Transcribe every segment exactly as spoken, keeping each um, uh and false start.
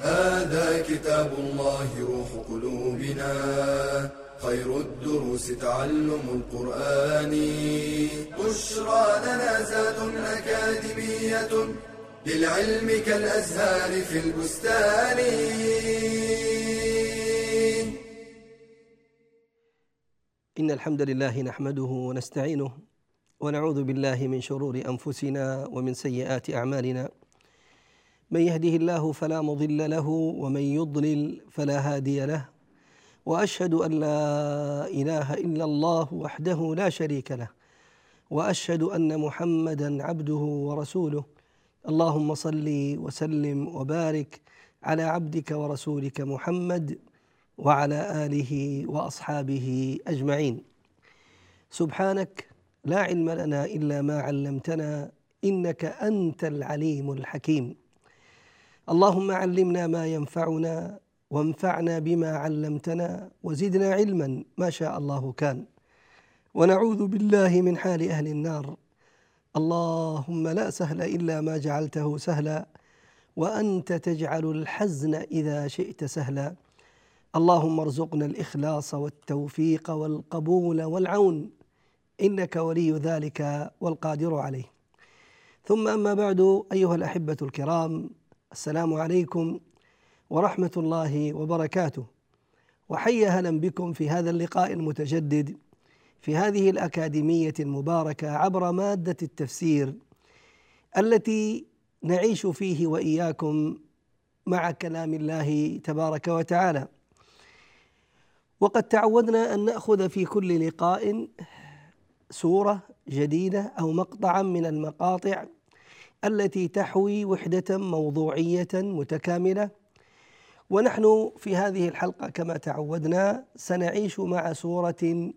هذا كتاب الله روح قلوبنا، خير الدروس تعلم القرآن. بشرى لنا زاد أكاديمية، للعلم كالأزهار في البستان. إن الحمد لله نحمده ونستعينه ونعوذ بالله من شرور أنفسنا ومن سيئات أعمالنا، من يهده الله فلا مضل له ومن يضلل فلا هادي له، وأشهد أن لا إله إلا الله وحده لا شريك له، وأشهد أن محمدا عبده ورسوله. اللهم صل وسلم وبارك على عبدك ورسولك محمد وعلى آله وأصحابه أجمعين. سبحانك لا علم لنا إلا ما علمتنا، إنك أنت العليم الحكيم. اللهم علمنا ما ينفعنا وانفعنا بما علمتنا وزدنا علما ما شاء الله كان، ونعوذ بالله من حال أهل النار. اللهم لا سهل إلا ما جعلته سهلا، وأنت تجعل الحزن إذا شئت سهلا. اللهم ارزقنا الإخلاص والتوفيق والقبول والعون، إنك ولي ذلك والقادر عليه. ثم أما بعد، أيها الأحبة الكرام، السلام عليكم ورحمة الله وبركاته، وحيا هلا بكم في هذا اللقاء المتجدد في هذه الأكاديمية المباركة عبر مادة التفسير التي نعيش فيه وإياكم مع كلام الله تبارك وتعالى. وقد تعودنا أن نأخذ في كل لقاء سورة جديدة أو مقطعا من المقاطع التي تحوي وحدة موضوعية متكاملة، ونحن في هذه الحلقة كما تعودنا سنعيش مع سورة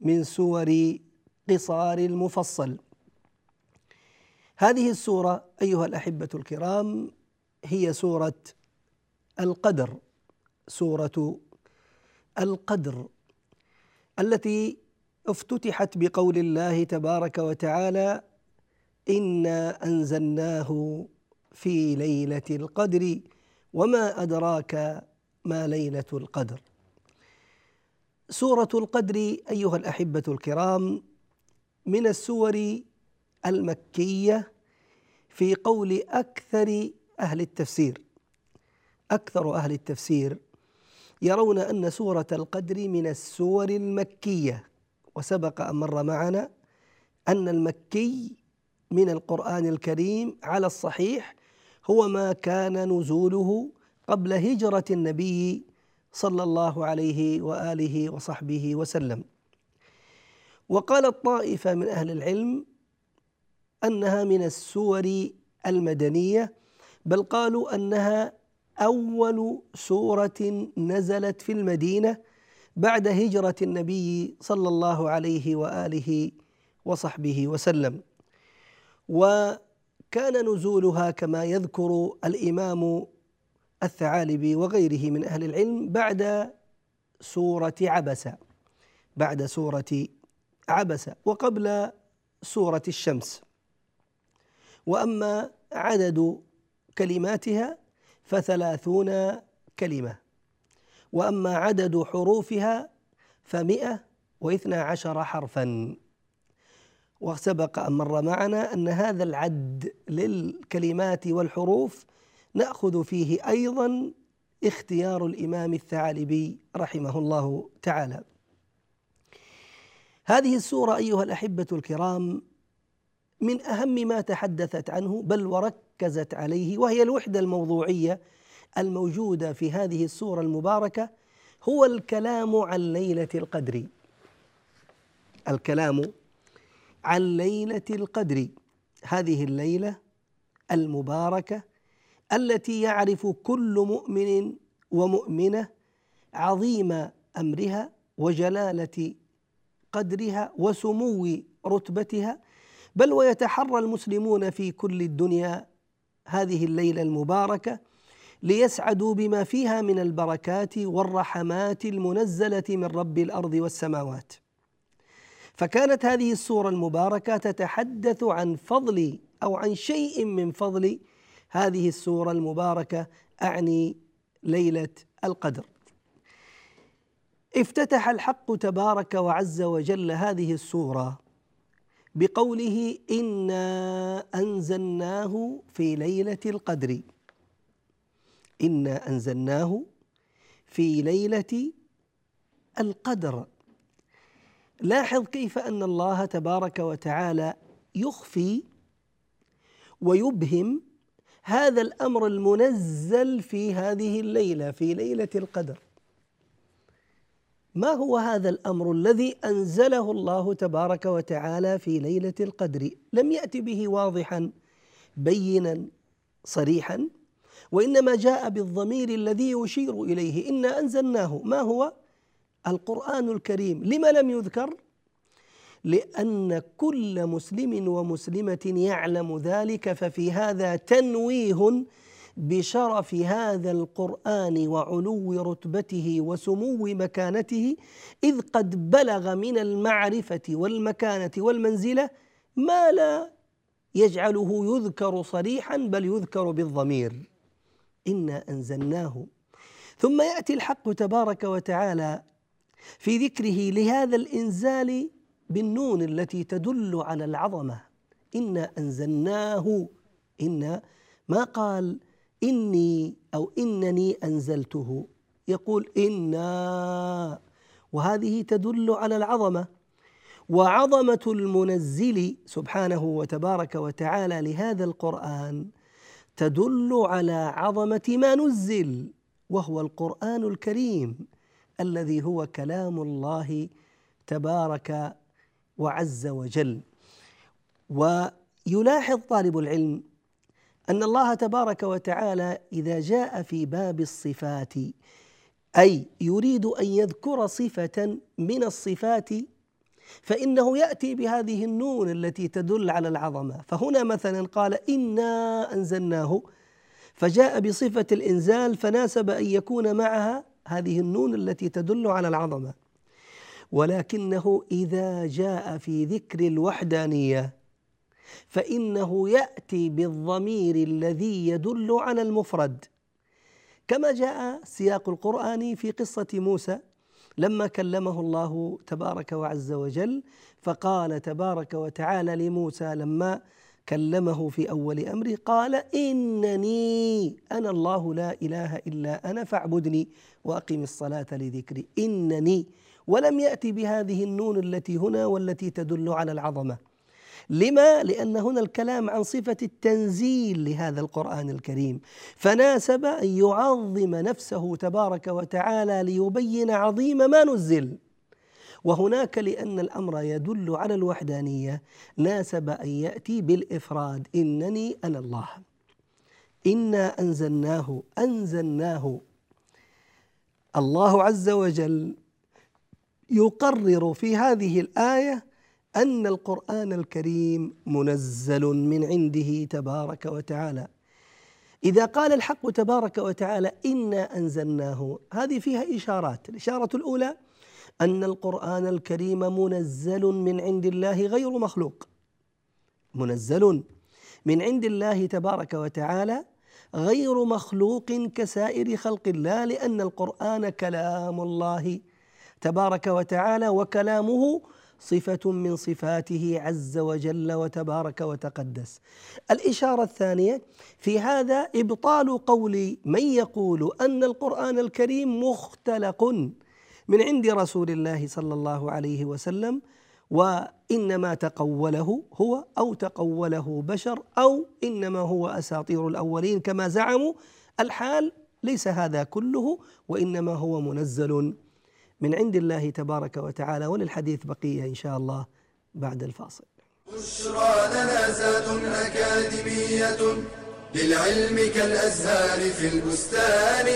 من سور قصار المفصل. هذه السورة أيها الأحبة الكرام هي سورة القدر، سورة القدر التي افتتحت بقول الله تبارك وتعالى: إنا أنزلناه في ليلة القدر وما أدراك ما ليلة القدر. سورة القدر أيها الأحبة الكرام من السور المكية في قول أكثر أهل التفسير، أكثر أهل التفسير يرون أن سورة القدر من السور المكية، وسبق أن مر معنا أن المكي من القرآن الكريم على الصحيح هو ما كان نزوله قبل هجرة النبي صلى الله عليه وآله وصحبه وسلم. وقال الطائفة من أهل العلم أنها من السور المدنية، بل قالوا أنها أول سورة نزلت في المدينة بعد هجرة النبي صلى الله عليه وآله وصحبه وسلم، وكان نزولها كما يذكر الإمام الثعالبي وغيره من أهل العلم بعد سورة عبسة، بعد سورة عبسة وقبل سورة الشمس. وأما عدد كلماتها فثلاثون كلمة، وأما عدد حروفها فمئة واثنى عشر حرفا. وسبق أن مر معنا أن هذا العد للكلمات والحروف نأخذ فيه أيضا اختيار الإمام الثعالبي رحمه الله تعالى. هذه السورة أيها الأحبة الكرام من أهم ما تحدثت عنه بل وركزت عليه، وهي الوحدة الموضوعية الموجودة في هذه السورة المباركة، هو الكلام عن ليلة القدر، الكلام عن ليلة القدر، هذه الليلة المباركة التي يعرف كل مؤمن ومؤمنة عظيم أمرها وجلالة قدرها وسمو رتبتها، بل ويتحرى المسلمون في كل الدنيا هذه الليلة المباركة ليسعدوا بما فيها من البركات والرحمات المنزلة من رب الأرض والسماوات. فكانت هذه السورة المباركة تتحدث عن فضل أو عن شيء من فضل هذه السورة المباركة، أعني ليلة القدر. افتتح الحق تبارك وعز وجل هذه السورة بقوله إنا أنزلناه في ليلة القدر، إنا أنزلناه في ليلة القدر. لاحظ كيف أن الله تبارك وتعالى يخفي ويبهم هذا الأمر المنزل في هذه الليلة، في ليلة القدر. ما هو هذا الأمر الذي أنزله الله تبارك وتعالى في ليلة القدر؟ لم يأتي به واضحا بينا صريحا، وإنما جاء بالضمير الذي يشير إليه، إنا أنزلناه. ما هو؟ القرآن الكريم. لما لم يذكر؟ لأن كل مسلم ومسلمة يعلم ذلك، ففي هذا تنويه بشرف هذا القرآن وعلو رتبته وسمو مكانته، إذ قد بلغ من المعرفة والمكانة والمنزلة ما لا يجعله يذكر صريحا بل يذكر بالضمير، إنا أنزلناه. ثم يأتي الحق تبارك وتعالى في ذكره لهذا الإنزال بالنون التي تدل على العظمة، إنا أنزلناه. إنا، ما قال إني أو إنني أنزلته، يقول إنا، وهذه تدل على العظمة وعظمة المنزل سبحانه وتبارك وتعالى لهذا القرآن تدل على عظمة ما نزل، وهو القرآن الكريم الذي هو كلام الله تبارك وعز وجل. ويلاحظ طالب العلم أن الله تبارك وتعالى إذا جاء في باب الصفات، أي يريد أن يذكر صفة من الصفات، فإنه يأتي بهذه النون التي تدل على العظمة. فهنا مثلا قال إنا أنزلناه، فجاء بصفة الإنزال، فناسب أن يكون معها هذه النون التي تدل على العظمة. ولكنه إذا جاء في ذكر الوحدانية فإنه يأتي بالضمير الذي يدل على المفرد، كما جاء سياق القرآن في قصة موسى لما كلمه الله تبارك وعز وجل، فقال تبارك وتعالى لموسى لما كلمه في أول أمره، قال إنني أنا الله لا إله إلا أنا فاعبدني وأقم الصلاة لذكري، إنني، ولم يأتي بهذه النون التي هنا والتي تدل على العظمة. لما؟ لأن هنا الكلام عن صفة التنزيل لهذا القرآن الكريم، فناسب أن يعظم نفسه تبارك وتعالى ليبين عظيم ما نزل، وهناك لأن الأمر يدل على الوحدانية ناسب أن يأتي بالإفراد، إنني أنا الله. إنا أنزلناه، أنزلناه، الله عز وجل يقرر في هذه الآية أن القرآن الكريم منزل من عنده تبارك وتعالى. إذا قال الحق تبارك وتعالى إنا أنزلناه، هذه فيها إشارات. الإشارة الأولى أن القرآن الكريم منزل من عند الله غير مخلوق، منزل من عند الله تبارك وتعالى غير مخلوق كسائر خلق الله، لأن القرآن كلام الله تبارك وتعالى، وكلامه صفة من صفاته عز وجل وتبارك وتقدس. الإشارة الثانية في هذا إبطال قول من يقول أن القرآن الكريم مختلق من عند رسول الله صلى الله عليه وسلم، وإنما تقوله هو أو تقوله بشر أو إنما هو أساطير الأولين كما زعموا. الحال ليس هذا كله، وإنما هو منزل من عند الله تبارك وتعالى. وللحديث بقية إن شاء الله بعد الفاصل. بشرى لنا زاد أكاديمية للعلم كالأزهار في البستان.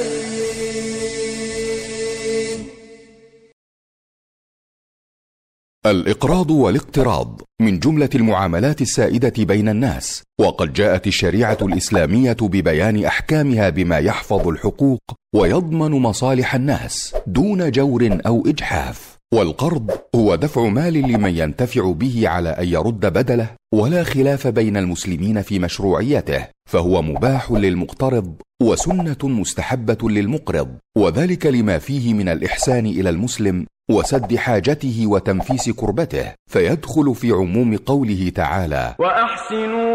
الإقراض والاقتراض من جملة المعاملات السائدة بين الناس، وقد جاءت الشريعة الإسلامية ببيان أحكامها بما يحفظ الحقوق ويضمن مصالح الناس دون جور أو إجحاف. والقرض هو دفع مال لمن ينتفع به على أن يرد بدله، ولا خلاف بين المسلمين في مشروعيته، فهو مباح للمقترض وسنة مستحبة للمقرض، وذلك لما فيه من الإحسان إلى المسلم وسد حاجته وتنفيس كربته، فيدخل في عموم قوله تعالى: وأحسنوا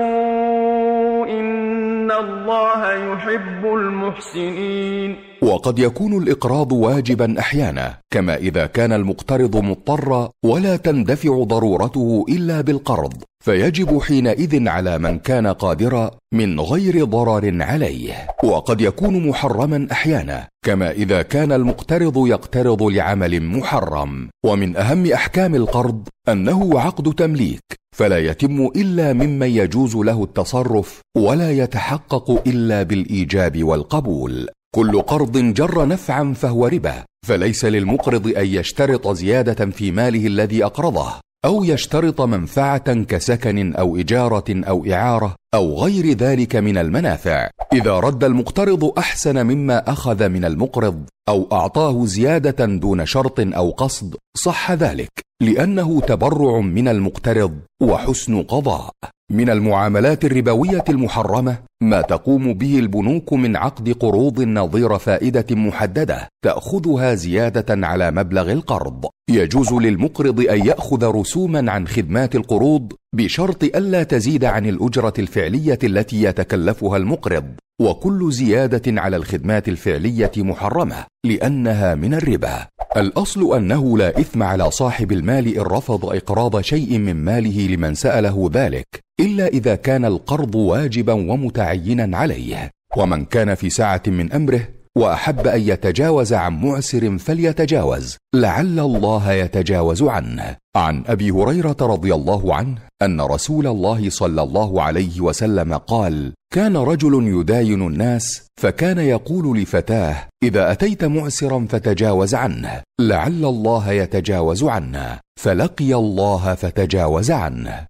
إن الله يحب المحسنين. وقد يكون الإقراض واجبا أحيانا، كما إذا كان المقترض مضطرا ولا تندفع ضرورته إلا بالقرض، فيجب حينئذ على من كان قادرا من غير ضرر عليه. وقد يكون محرما أحيانا، كما إذا كان المقترض يقترض لعمل محرم. ومن أهم أحكام القرض أنه عقد تمليك، فلا يتم إلا ممن يجوز له التصرف، ولا يتحقق إلا بالإيجاب والقبول. كل قرض جر نفعا فهو ربا، فليس للمقرض أن يشترط زيادة في ماله الذي أقرضه، أو يشترط منفعة كسكن أو إجارة أو إعارة أو غير ذلك من المنافع. إذا رد المقترض أحسن مما أخذ من المقرض، أو أعطاه زيادة دون شرط أو قصد، صح ذلك، لأنه تبرع من المقترض وحسن قضاء. من المعاملات الربوية المحرمة ما تقوم به البنوك من عقد قروض نظير فائدة محددة تأخذها زيادة على مبلغ القرض. يجوز للمقرض أن يأخذ رسوما عن خدمات القروض بشرط ألا تزيد عن الأجرة الفعلية التي يتكلفها المقرض، وكل زيادة على الخدمات الفعلية محرمة لأنها من الربا. الأصل أنه لا إثم على صاحب المال إن رفض إقراض شيء من ماله لمن سأله ذلك، إلا إذا كان القرض واجبا ومتعينا عليه. ومن كان في سعة من أمره وأحب أن يتجاوز عن معسر فليتجاوز، لعل الله يتجاوز عنه. عن أبي هريرة رضي الله عنه أن رسول الله صلى الله عليه وسلم قال: كان رجل يداين الناس فكان يقول لفتاه: إذا أتيت معسرا فتجاوز عنه، لعل الله يتجاوز عنه، فلقي الله فتجاوز عنه.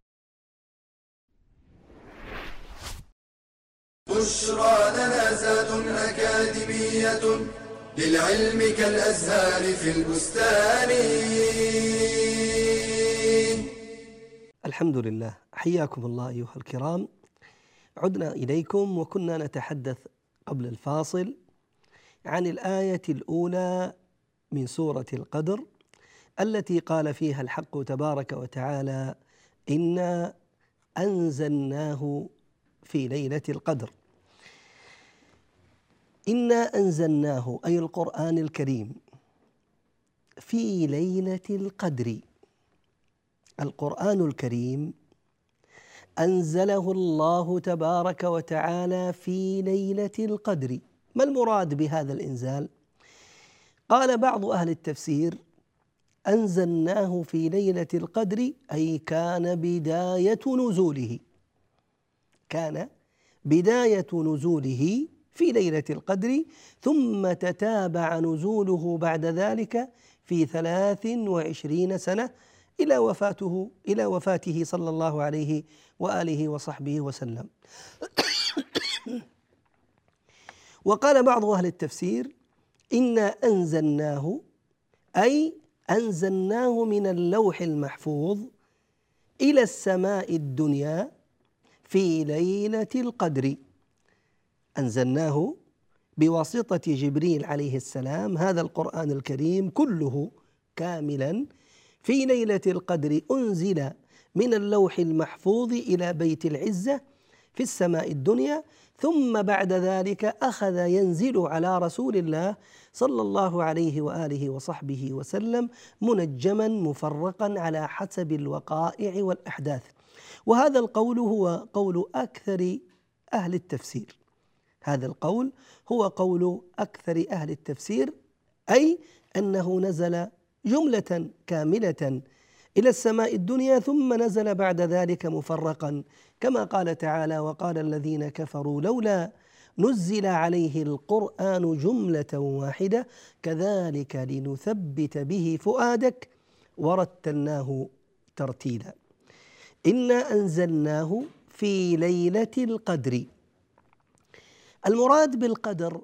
بشرى لنا زاد أكاديمية للعلم كالأزهار في البستان. الحمد لله، حياكم الله أيها الكرام. عدنا إليكم، وكنا نتحدث قبل الفاصل عن الآية الأولى من سورة القدر التي قال فيها الحق تبارك وتعالى: إنا أنزلناه في ليلة القدر. إنا أنزلناه أي القرآن الكريم في ليلة القدر. القرآن الكريم أنزله الله تبارك وتعالى في ليلة القدر. ما المراد بهذا الإنزال؟ قال بعض أهل التفسير: أنزلناه في ليلة القدر أي كان بداية نزوله، كان بداية نزوله في ليلة القدر، ثم تتابع نزوله بعد ذلك في ثلاث وعشرين سنة إلى وفاته إلى وفاته صلى الله عليه وآله وصحبه وسلم. وقال بعض أهل التفسير: إنا أنزلناه أي أنزلناه من اللوح المحفوظ إلى السماء الدنيا في ليلة القدر. أنزلناه بواسطة جبريل عليه السلام، هذا القرآن الكريم كله كاملا في ليلة القدر أنزل من اللوح المحفوظ إلى بيت العزة في السماء الدنيا، ثم بعد ذلك أخذ ينزل على رسول الله صلى الله عليه وآله وصحبه وسلم منجما مفرقا على حسب الوقائع والأحداث. وهذا القول هو قول أكثر أهل التفسير، هذا القول هو قول أكثر أهل التفسير، أي أنه نزل جملة كاملة إلى السماء الدنيا، ثم نزل بعد ذلك مفرقا، كما قال تعالى: وقال الذين كفروا لولا نزل عليه القرآن جملة واحدة كذلك لنثبت به فؤادك ورتلناه ترتيلا. إنا أنزلناه في ليلة القدر. المراد بالقدر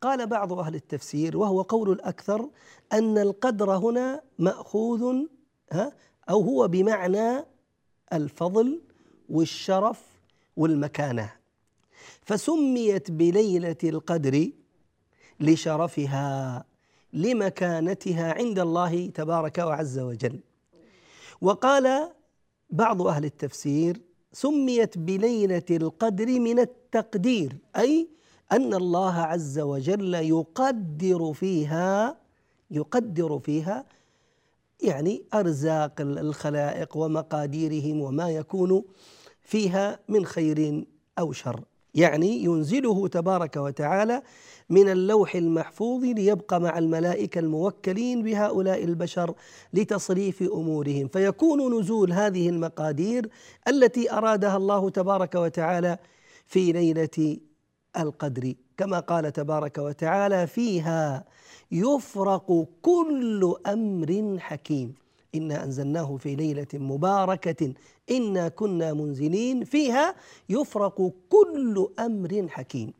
قال بعض أهل التفسير وهو قول الأكثر أن القدر هنا مأخوذ أو هو بمعنى الفضل والشرف والمكانة، فسميت بليلة القدر لشرفها لمكانتها عند الله تبارك وعز وجل. وقال بعض أهل التفسير سميت بليلة القدر من التقدير، أي أن الله عز وجل يقدر فيها يقدر فيها يعني أرزاق الخلائق ومقاديرهم وما يكون فيها من خير أو شر، يعني ينزله تبارك وتعالى من اللوح المحفوظ ليبقى مع الملائكة الموكلين بهؤلاء البشر لتصريف أمورهم، فيكون نزول هذه المقادير التي أرادها الله تبارك وتعالى في ليلة القدر، كما قال تبارك وتعالى فيها يفرق كل أمر حكيم. إنا أنزلناه في ليلة مباركة إنا كنا منزلين فيها يفرق كل أمر حكيم.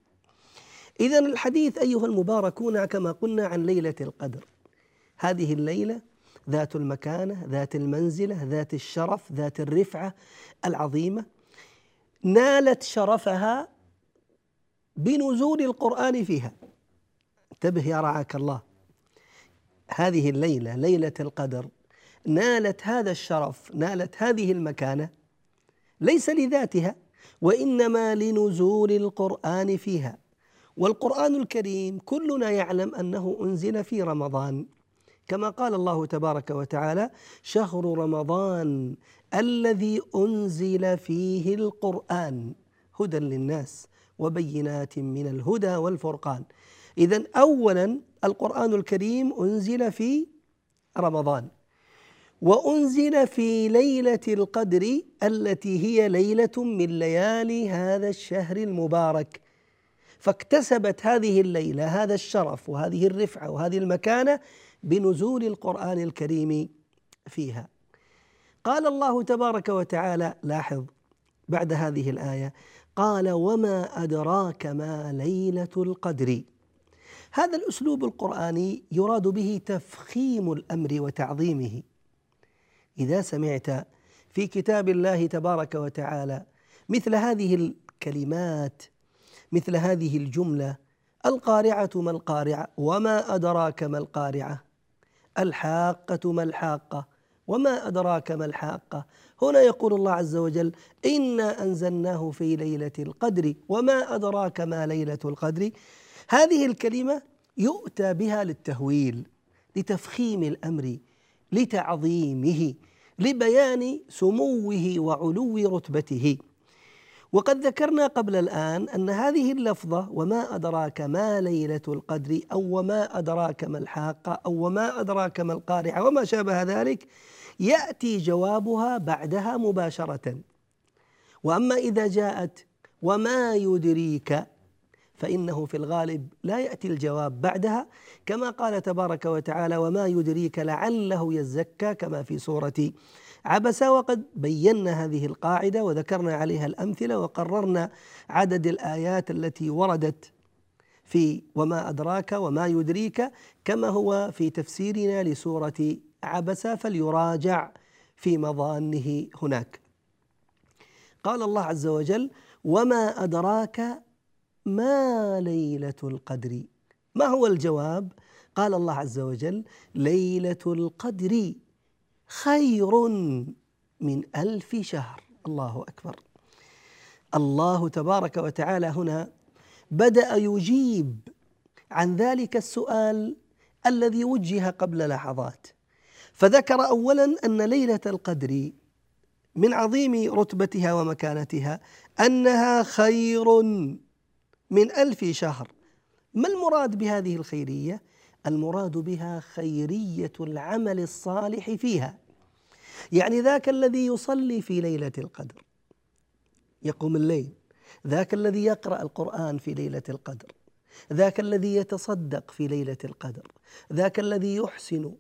إذن الحديث أيها المباركون كما قلنا عن ليلة القدر، هذه الليلة ذات المكانة ذات المنزلة ذات الشرف ذات الرفعة العظيمة، نالت شرفها بنزول القرآن فيها. انتبه يا رعاك الله، هذه الليلة ليلة القدر نالت هذا الشرف نالت هذه المكانة ليس لذاتها وإنما لنزول القرآن فيها. والقرآن الكريم كلنا يعلم أنه أنزل في رمضان، كما قال الله تبارك وتعالى شهر رمضان الذي أنزل فيه القرآن هدى للناس وبينات من الهدى والفرقان. إذن أولا القرآن الكريم أنزل في رمضان، وأنزل في ليلة القدر التي هي ليلة من ليالي هذا الشهر المبارك، فاكتسبت هذه الليلة هذا الشرف وهذه الرفعة وهذه المكانة بنزول القرآن الكريم فيها. قال الله تبارك وتعالى، لاحظ بعد هذه الآية، قال وما أدراك ما ليلة القدر. هذا الأسلوب القرآني يراد به تفخيم الأمر وتعظيمه. إذا سمعت في كتاب الله تبارك وتعالى مثل هذه الكلمات مثل هذه الجملة، القارعة ما القارعة، وما أدراك ما القارعة، الحاقة ما الحاقة، وما أدراك ما الحاقة، هنا يقول الله عز وجل إنا أنزلناه في ليلة القدر وما أدراك ما ليلة القدر. هذه الكلمة يؤتى بها للتهويل لتفخيم الأمر لتعظيمه لبيان سموه وعلو رتبته. وقد ذكرنا قبل الآن أن هذه اللفظة وما أدراك ما ليلة القدر أو وما أدراك ما الحاقة أو وما أدراك ما القارعة وما شابه ذلك يأتي جوابها بعدها مباشرة، وأما إذا جاءت وما يدريك فإنه في الغالب لا يأتي الجواب بعدها، كما قال تبارك وتعالى وما يدريك لعله يزكى، كما في سورة عبس. وقد بينا هذه القاعدة وذكرنا عليها الأمثلة وقررنا عدد الآيات التي وردت في وما أدراك وما يدريك كما هو في تفسيرنا لسورة عبس، فليراجع في مظانه هناك. قال الله عز وجل وما أدراك ما ليلة القدر. ما هو الجواب؟ قال الله عز وجل ليلة القدر خير من ألف شهر. الله أكبر. الله تبارك وتعالى هنا بدأ يجيب عن ذلك السؤال الذي وجه قبل لحظات، فذكر أولا أن ليلة القدر من عظيم رتبتها ومكانتها أنها خير من ألف شهر. ما المراد بهذه الخيرية؟ المراد بها خيرية العمل الصالح فيها، يعني ذاك الذي يصلي في ليلة القدر يقوم الليل، ذاك الذي يقرأ القرآن في ليلة القدر، ذاك الذي يتصدق في ليلة القدر، ذاك الذي يحسن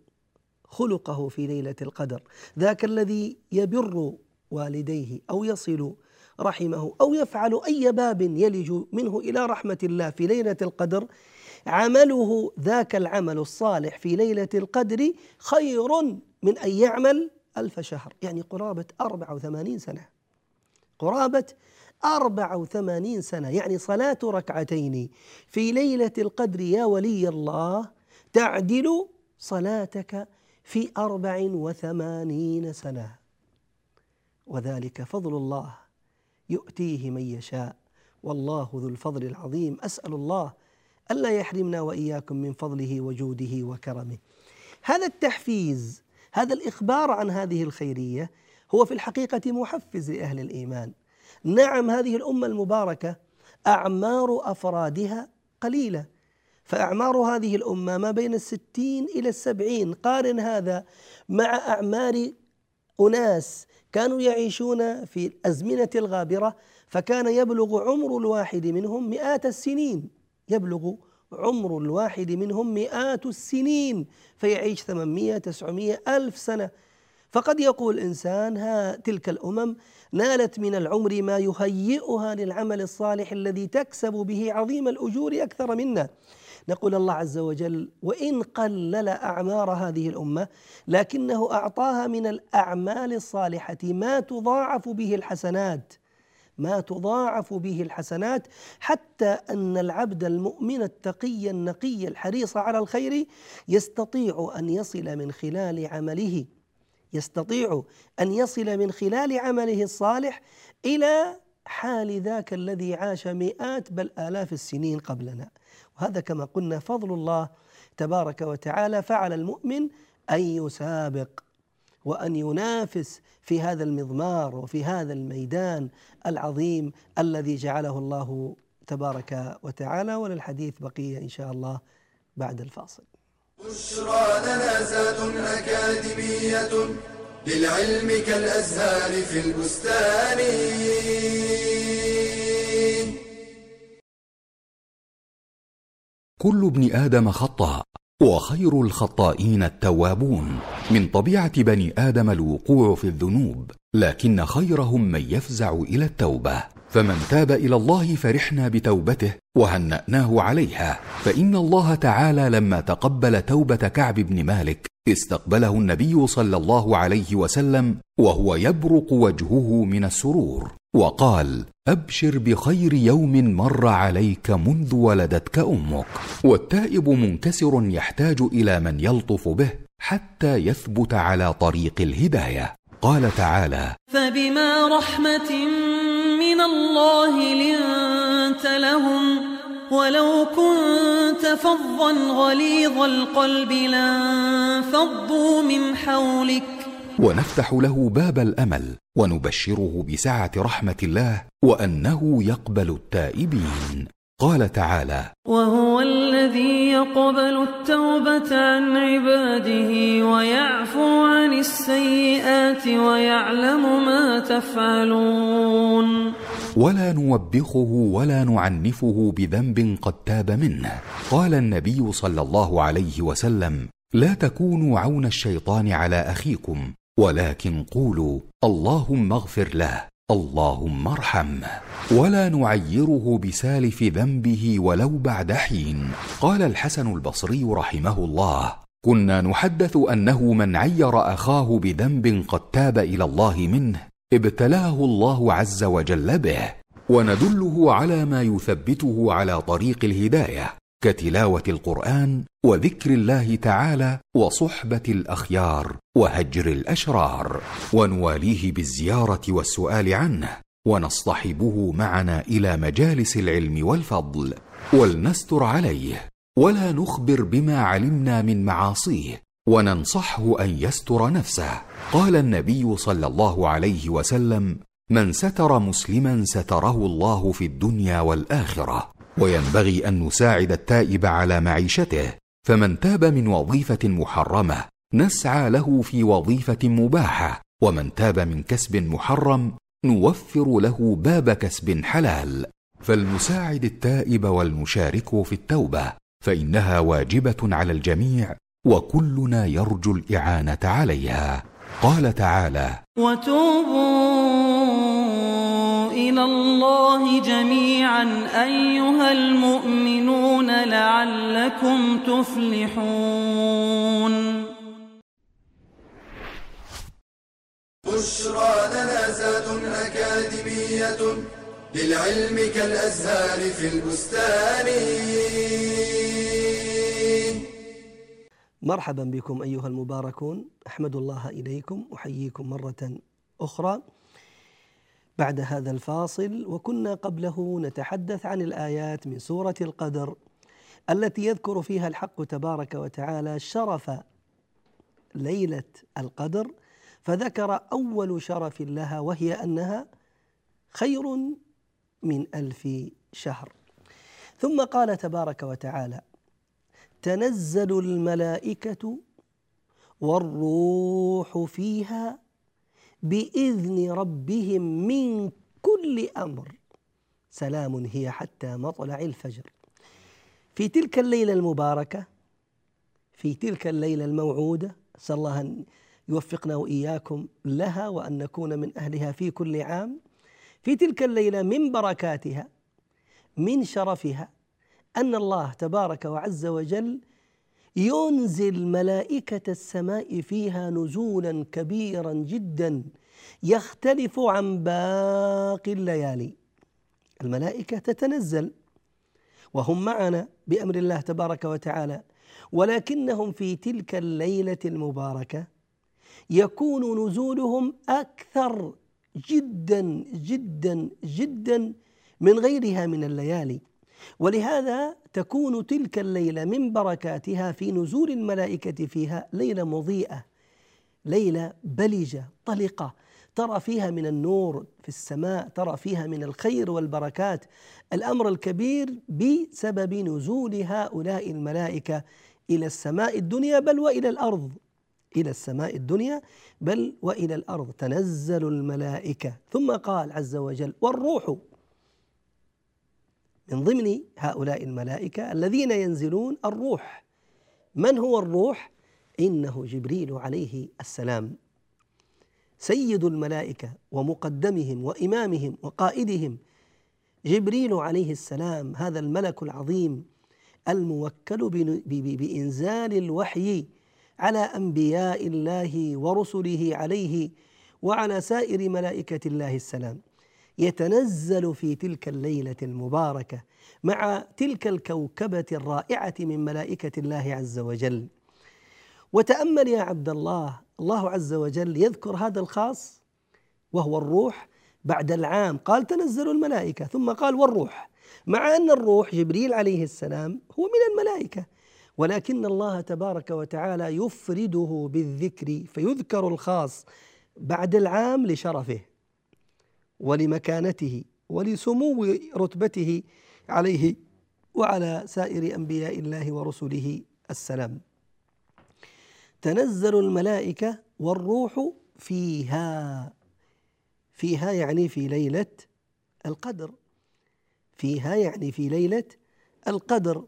خلقه في ليلة القدر، ذاك الذي يبر والديه أو يصل رحمه أو يفعل أي باب يلج منه إلى رحمة الله في ليلة القدر، عمله ذاك العمل الصالح في ليلة القدر خير من أن يعمل ألف شهر، يعني قرابة أربع وثمانين سنة، قرابة أربع وثمانين سنة. يعني صلاة ركعتين في ليلة القدر يا ولي الله تعدل صلاتك في أربع وثمانين سنة، وذلك فضل الله يؤتيه من يشاء والله ذو الفضل العظيم. أسأل الله ألا يحرمنا وإياكم من فضله وجوده وكرمه. هذا التحفيز، هذا الإخبار عن هذه الخيرية هو في الحقيقة محفز لأهل الإيمان. نعم، هذه الأمة المباركة أعمار أفرادها قليلة، فأعمار هذه الأمة ما بين الستين إلى السبعين، قارن هذا مع أعمار أناس كانوا يعيشون في الأزمنة الغابرة، فكان يبلغ عمر الواحد منهم مئات السنين، يبلغ عمر الواحد منهم مئات السنين، فيعيش ثمانمائة تسعمائة ألف سنة. فقد يقول الإنسان ها تلك الأمم نالت من العمر ما يهيئها للعمل الصالح الذي تكسب به عظيم الأجور أكثر منا. نقول الله عز وجل وإن قلل أعمار هذه الأمة لكنه أعطاها من الأعمال الصالحة ما تضاعف به الحسنات، ما تضاعف به الحسنات، حتى أن العبد المؤمن التقي النقي الحريص على الخير يستطيع أن يصل من خلال عمله، يستطيع أن يصل من خلال عمله الصالح إلى حال ذاك الذي عاش مئات بل آلاف السنين قبلنا. وهذا كما قلنا فضل الله تبارك وتعالى، فعلى المؤمن أن يسابق وأن ينافس في هذا المضمار وفي هذا الميدان العظيم الذي جعله الله تبارك وتعالى. وللحديث بقية إن شاء الله بعد الفاصل. بشرى لنا زاد أكاديمية للعلم كالأزهار في البستان. كل ابن آدم خطأ وخير الخطائين التوابون. من طبيعة بني آدم الوقوع في الذنوب، لكن خيرهم من يفزع إلى التوبة، فمن تاب إلى الله فرحنا بتوبته وهنأناه عليها، فإن الله تعالى لما تقبل توبة كعب بن مالك استقبله النبي صلى الله عليه وسلم وهو يبرق وجهه من السرور وقال أبشر بخير يوم مر عليك منذ ولدتك أمك. والتائب منكسر يحتاج إلى من يلطف به حتى يثبت على طريق الهداية. قال تعالى فبما رحمة من الله لنت لهم ولو كنت فظا غليظ القلب لانفضوا من حولك. ونفتح له باب الأمل ونبشره بسعة رحمة الله وأنه يقبل التائبين. قال تعالى وهو الذي يقبل التوبة عن عباده ويعفو عن السيئات ويعلم ما تفعلون. ولا نوبخه ولا نعنفه بذنب قد تاب منه. قال النبي صلى الله عليه وسلم لا تكونوا عون الشيطان على أخيكم ولكن قولوا اللهم اغفر له اللهم ارحمه. ولا نعيره بسالف ذنبه ولو بعد حين. قال الحسن البصري رحمه الله كنا نحدث أنه من عير أخاه بذنب قد تاب إلى الله منه ابتلاه الله عز وجل به. وندله على ما يثبته على طريق الهداية كتلاوة القرآن وذكر الله تعالى وصحبة الأخيار وهجر الأشرار، ونواليه بالزيارة والسؤال عنه، ونصطحبه معنا إلى مجالس العلم والفضل، ولنستر عليه ولا نخبر بما علمنا من معاصيه، وننصحه أن يستر نفسه. قال النبي صلى الله عليه وسلم من ستر مسلما ستره الله في الدنيا والآخرة. وينبغي أن نساعد التائب على معيشته، فمن تاب من وظيفة محرمة نسعى له في وظيفة مباحة، ومن تاب من كسب محرم نوفر له باب كسب حلال. فلنساعد التائب ولنشاركه في التوبة، فإنها واجبة على الجميع وكلنا يرجو الإعانة عليها. قال تعالى: وتوبوا إلى الله جميعا أيها المؤمنون لعلكم تفلحون. بشرى لنا زاد أكاديمية للعلم كالأزهار في البستان. مرحبا بكم أيها المباركون، أحمد الله إليكم، أحييكم مرة أخرى بعد هذا الفاصل. وكنا قبله نتحدث عن الآيات من سورة القدر التي يذكر فيها الحق تبارك وتعالى شرف ليلة القدر، فذكر أول شرف لها وهي أنها خير من ألف شهر. ثم قال تبارك وتعالى: تنزل الملائكة والروح فيها بإذن ربهم من كل أمر، سلام هي حتى مطلع الفجر. في تلك الليلة المباركة، في تلك الليلة الموعودة، أسأل الله أن يوفقنا وإياكم لها وأن نكون من أهلها في كل عام. في تلك الليلة من بركاتها، من شرفها، أن الله تبارك وعز وجل ينزل ملائكة السماء فيها نزولا كبيرا جدا يختلف عن باقي الليالي. الملائكة تتنزل وهم معنا بأمر الله تبارك وتعالى، ولكنهم في تلك الليلة المباركة يكون نزولهم أكثر جدا جدا جدا من غيرها من الليالي، ولهذا تكون تلك الليلة من بركاتها في نزول الملائكة فيها ليلة مضيئة، ليلة بلجة طلقة، ترى فيها من النور في السماء، ترى فيها من الخير والبركات، الأمر الكبير بسبب نزول هؤلاء الملائكة إلى السماء الدنيا بل وإلى الأرض، إلى السماء الدنيا بل وإلى الأرض. تنزل الملائكة. ثم قال عز وجل: والروح. من ضمن هؤلاء الملائكة الذين ينزلون الروح. من هو الروح؟ إنه جبريل عليه السلام، سيد الملائكة ومقدمهم وإمامهم وقائدهم، جبريل عليه السلام، هذا الملك العظيم الموكل بإنزال الوحي على أنبياء الله ورسله عليه وعلى سائر ملائكة الله السلام، يتنزل في تلك الليلة المباركة مع تلك الكوكبة الرائعة من ملائكة الله عز وجل. وتأمل يا عبد الله، الله عز وجل يذكر هذا الخاص وهو الروح بعد العام، قال تنزل الملائكة ثم قال والروح، مع أن الروح جبريل عليه السلام هو من الملائكة، ولكن الله تبارك وتعالى يفرده بالذكر فيذكر الخاص بعد العام لشرفه ولمكانته ولسمو رتبته عليه وعلى سائر أنبياء الله ورسله السلام. تنزل الملائكة والروح فيها، فيها يعني في ليلة القدر، فيها يعني في ليلة القدر،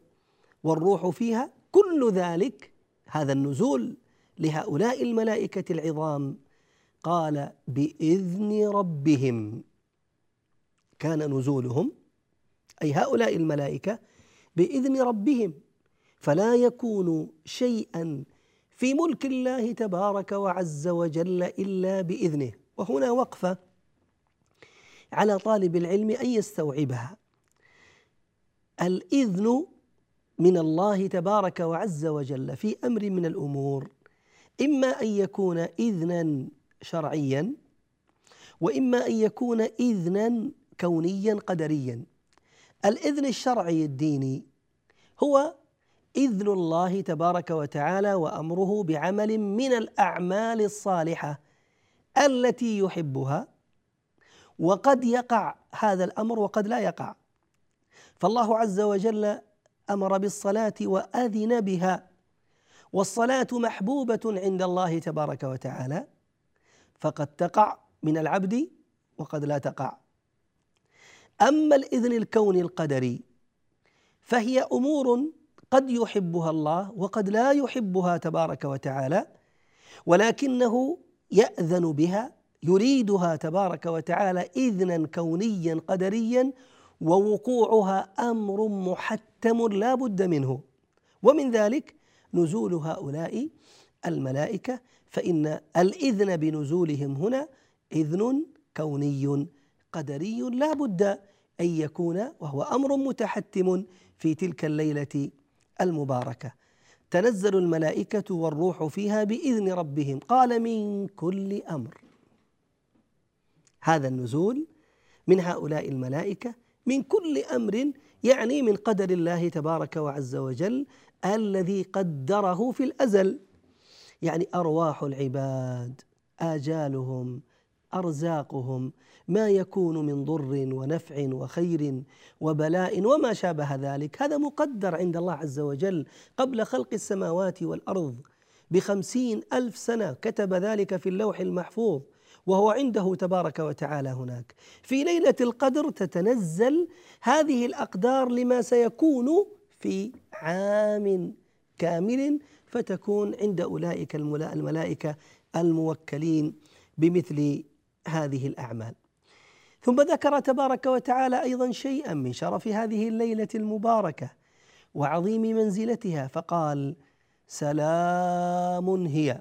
والروح فيها، كل ذلك هذا النزول لهؤلاء الملائكة العظام. قال بإذن ربهم كان نزولهم، أي هؤلاء الملائكة، بإذن ربهم، فلا يكون شيئا في ملك الله تبارك وعز وجل إلا بإذنه. وهنا وقفة على طالب العلم أن يستوعبها. الإذن من الله تبارك وعز وجل في أمر من الأمور، إما أن يكون إذنا شرعيا وإما أن يكون إذنا كونيا قدريا. الإذن الشرعي الديني هو إذن الله تبارك وتعالى وأمره بعمل من الأعمال الصالحة التي يحبها، وقد يقع هذا الأمر وقد لا يقع. فالله عز وجل أمر بالصلاة وأذن بها، والصلاة محبوبة عند الله تبارك وتعالى، فقد تقع من العبد وقد لا تقع. أما الإذن الكوني القدري فهي أمور قد يحبها الله وقد لا يحبها تبارك وتعالى، ولكنه يأذن بها، يريدها تبارك وتعالى إذنا كونيا قدريا، ووقوعها أمر محتم لا بد منه. ومن ذلك نزول هؤلاء الملائكة، فإن الإذن بنزولهم هنا إذن كوني قدري لا بد أن يكون، وهو أمر متحتم في تلك الليلة المباركة. تنزل الملائكة والروح فيها بإذن ربهم، قال من كل أمر. هذا النزول من هؤلاء الملائكة من كل أمر، يعني من قدر الله تبارك وعز وجل الذي قدره في الأزل، يعني أرواح العباد، آجالهم، أرزاقهم، ما يكون من ضر ونفع وخير وبلاء وما شابه ذلك، هذا مقدر عند الله عز وجل قبل خلق السماوات والأرض بخمسين ألف سنة، كتب ذلك في اللوح المحفوظ وهو عنده تبارك وتعالى. هناك في ليلة القدر تتنزل هذه الأقدار لما سيكون في عام كامل، فتكون عند أولئك الملائكة الموكلين بمثل هذه الأعمال. ثم ذكر تبارك وتعالى أيضا شيئا من شرف هذه الليلة المباركة وعظيم منزلتها، فقال سلام هي،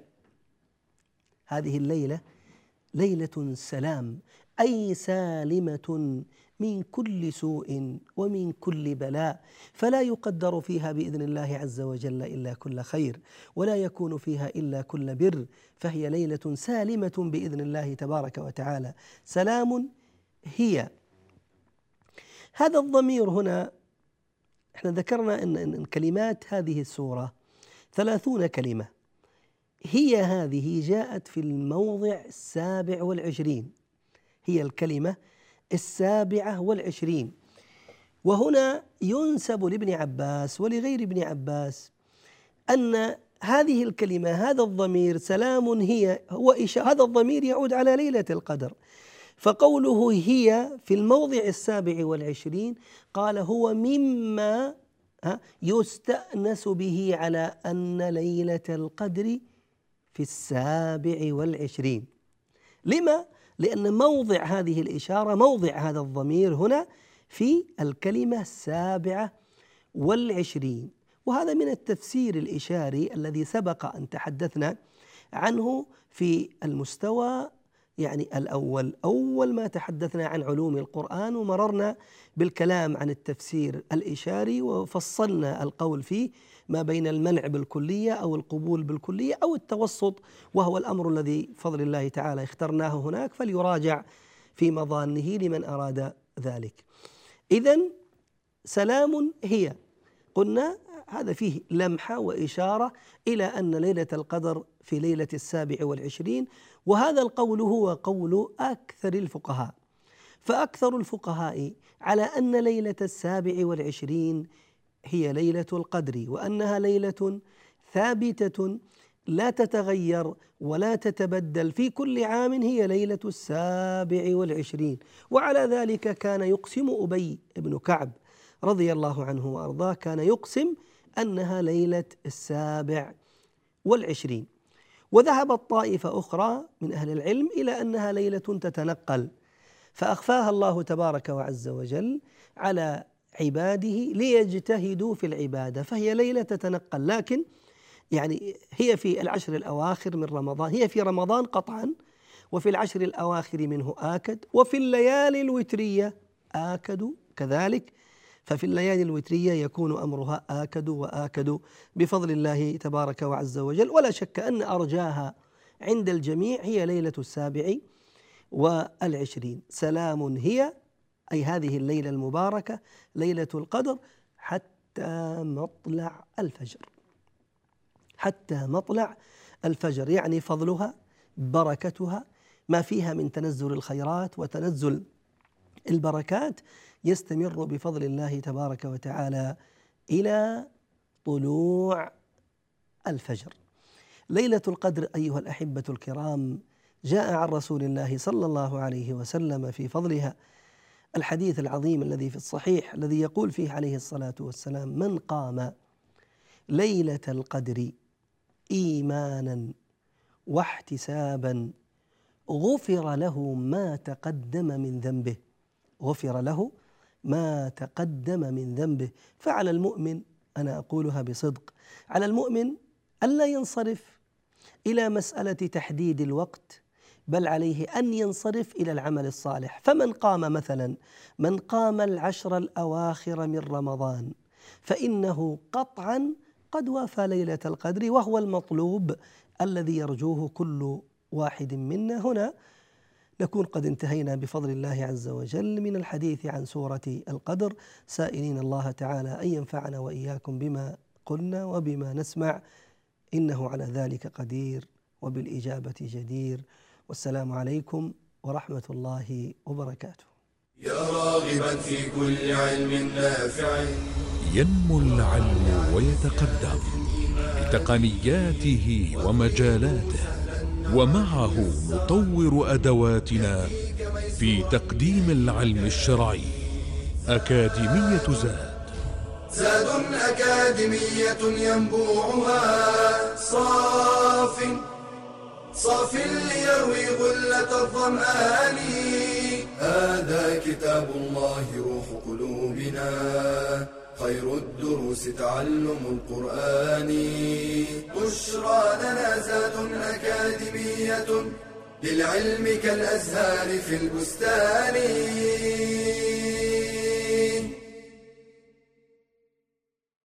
هذه الليلة ليلة سلام، أي سالمة من كل سوء ومن كل بلاء، فلا يقدر فيها بإذن الله عز وجل إلا كل خير، ولا يكون فيها إلا كل بر، فهي ليلة سالمة بإذن الله تبارك وتعالى. سلام هي، هذا الضمير هنا، احنا ذكرنا أن كلمات هذه السورة ثلاثون كلمة، هي هذه جاءت في الموضع السابع والعشرين، هي الكلمة السابعة والعشرين، وهنا ينسب لابن عباس ولغير ابن عباس أن هذه الكلمة، هذا الضمير سلام هي، هو هذا الضمير يعود على ليلة القدر، فقوله هي في الموضع السابع والعشرين قال هو مما يستأنس به على أن ليلة القدر في السابع والعشرين. لما؟ لأن موضع هذه الإشارة، موضع هذا الضمير هنا في الكلمة السابعة والعشرين، وهذا من التفسير الإشاري الذي سبق أن تحدثنا عنه في المستوى يعني الأول، أول ما تحدثنا عن علوم القرآن ومررنا بالكلام عن التفسير الإشاري، وفصلنا القول فيه ما بين المنع بالكلية أو القبول بالكلية أو التوسط، وهو الأمر الذي بفضل الله تعالى اخترناه هناك، فليراجع في مظانه لمن أراد ذلك. إذن سلام هي، قلنا هذا فيه لمحة وإشارة إلى أن ليلة القدر في ليلة السابع والعشرين، وهذا القول هو قول أكثر الفقهاء، فأكثر الفقهاء على أن ليلة السابع والعشرين هي ليلة القدر، وأنها ليلة ثابتة لا تتغير ولا تتبدل، في كل عام هي ليلة السابع والعشرين. وعلى ذلك كان يقسم أبي بن كعب رضي الله عنه وأرضاه، كان يقسم أنها ليلة السابع والعشرين. وذهبت طائفة أخرى من أهل العلم إلى أنها ليلة تتنقل، فأخفاها الله تبارك وعز وجل على عباده ليجتهدوا في العبادة، فهي ليلة تتنقل، لكن يعني هي في العشر الأواخر من رمضان، هي في رمضان قطعا، وفي العشر الأواخر منه آكد، وفي الليالي الوترية آكد كذلك، ففي الليالي الوترية يكون أمرها آكد وآكد بفضل الله تبارك وعز وجل. ولا شك أن أرجاها عند الجميع هي ليلة السابع والعشرين. سلام هي، أي هذه الليلة المباركة ليلة القدر حتى مطلع الفجر، حتى مطلع الفجر، يعني فضلها، بركتها، ما فيها من تنزل الخيرات وتنزل البركات يستمر بفضل الله تبارك وتعالى إلى طلوع الفجر. ليلة القدر أيها الأحبة الكرام جاء عن رسول الله صلى الله عليه وسلم في فضلها الحديث العظيم الذي في الصحيح الذي يقول فيه عليه الصلاة والسلام: من قام ليلة القدر إيمانا واحتسابا غفر له ما تقدم من ذنبه، غفر له ما تقدم من ذنبه. فعلى المؤمن، أنا أقولها بصدق، على المؤمن ألا ينصرف إلى مسألة تحديد الوقت، بل عليه أن ينصرف إلى العمل الصالح. فمن قام مثلا من قام العشر الأواخر من رمضان فإنه قطعا قد وافى ليلة القدر، وهو المطلوب الذي يرجوه كل واحد منا. هنا نكون قد انتهينا بفضل الله عز وجل من الحديث عن سورة القدر، سائلين الله تعالى أن ينفعنا وإياكم بما قلنا وبما نسمع، إنه على ذلك قدير وبالإجابة جدير. والسلام عليكم ورحمة الله وبركاته. يا راغبا في كل علم نافع، ينمو العلم ويتقدم بتقنياته ومجالاته، ومعه نطور أدواتنا في تقديم العلم الشرعي. أكاديمية زاد، زاد أكاديمية ينبوعها صاف صافٍ ليروي غلة الظمآن، هذا كتاب الله روح قلوبنا، خير الدروس تعلم القرآن، بشرى لنا زاد أكاديمية للعلم كالأزهار في البستان.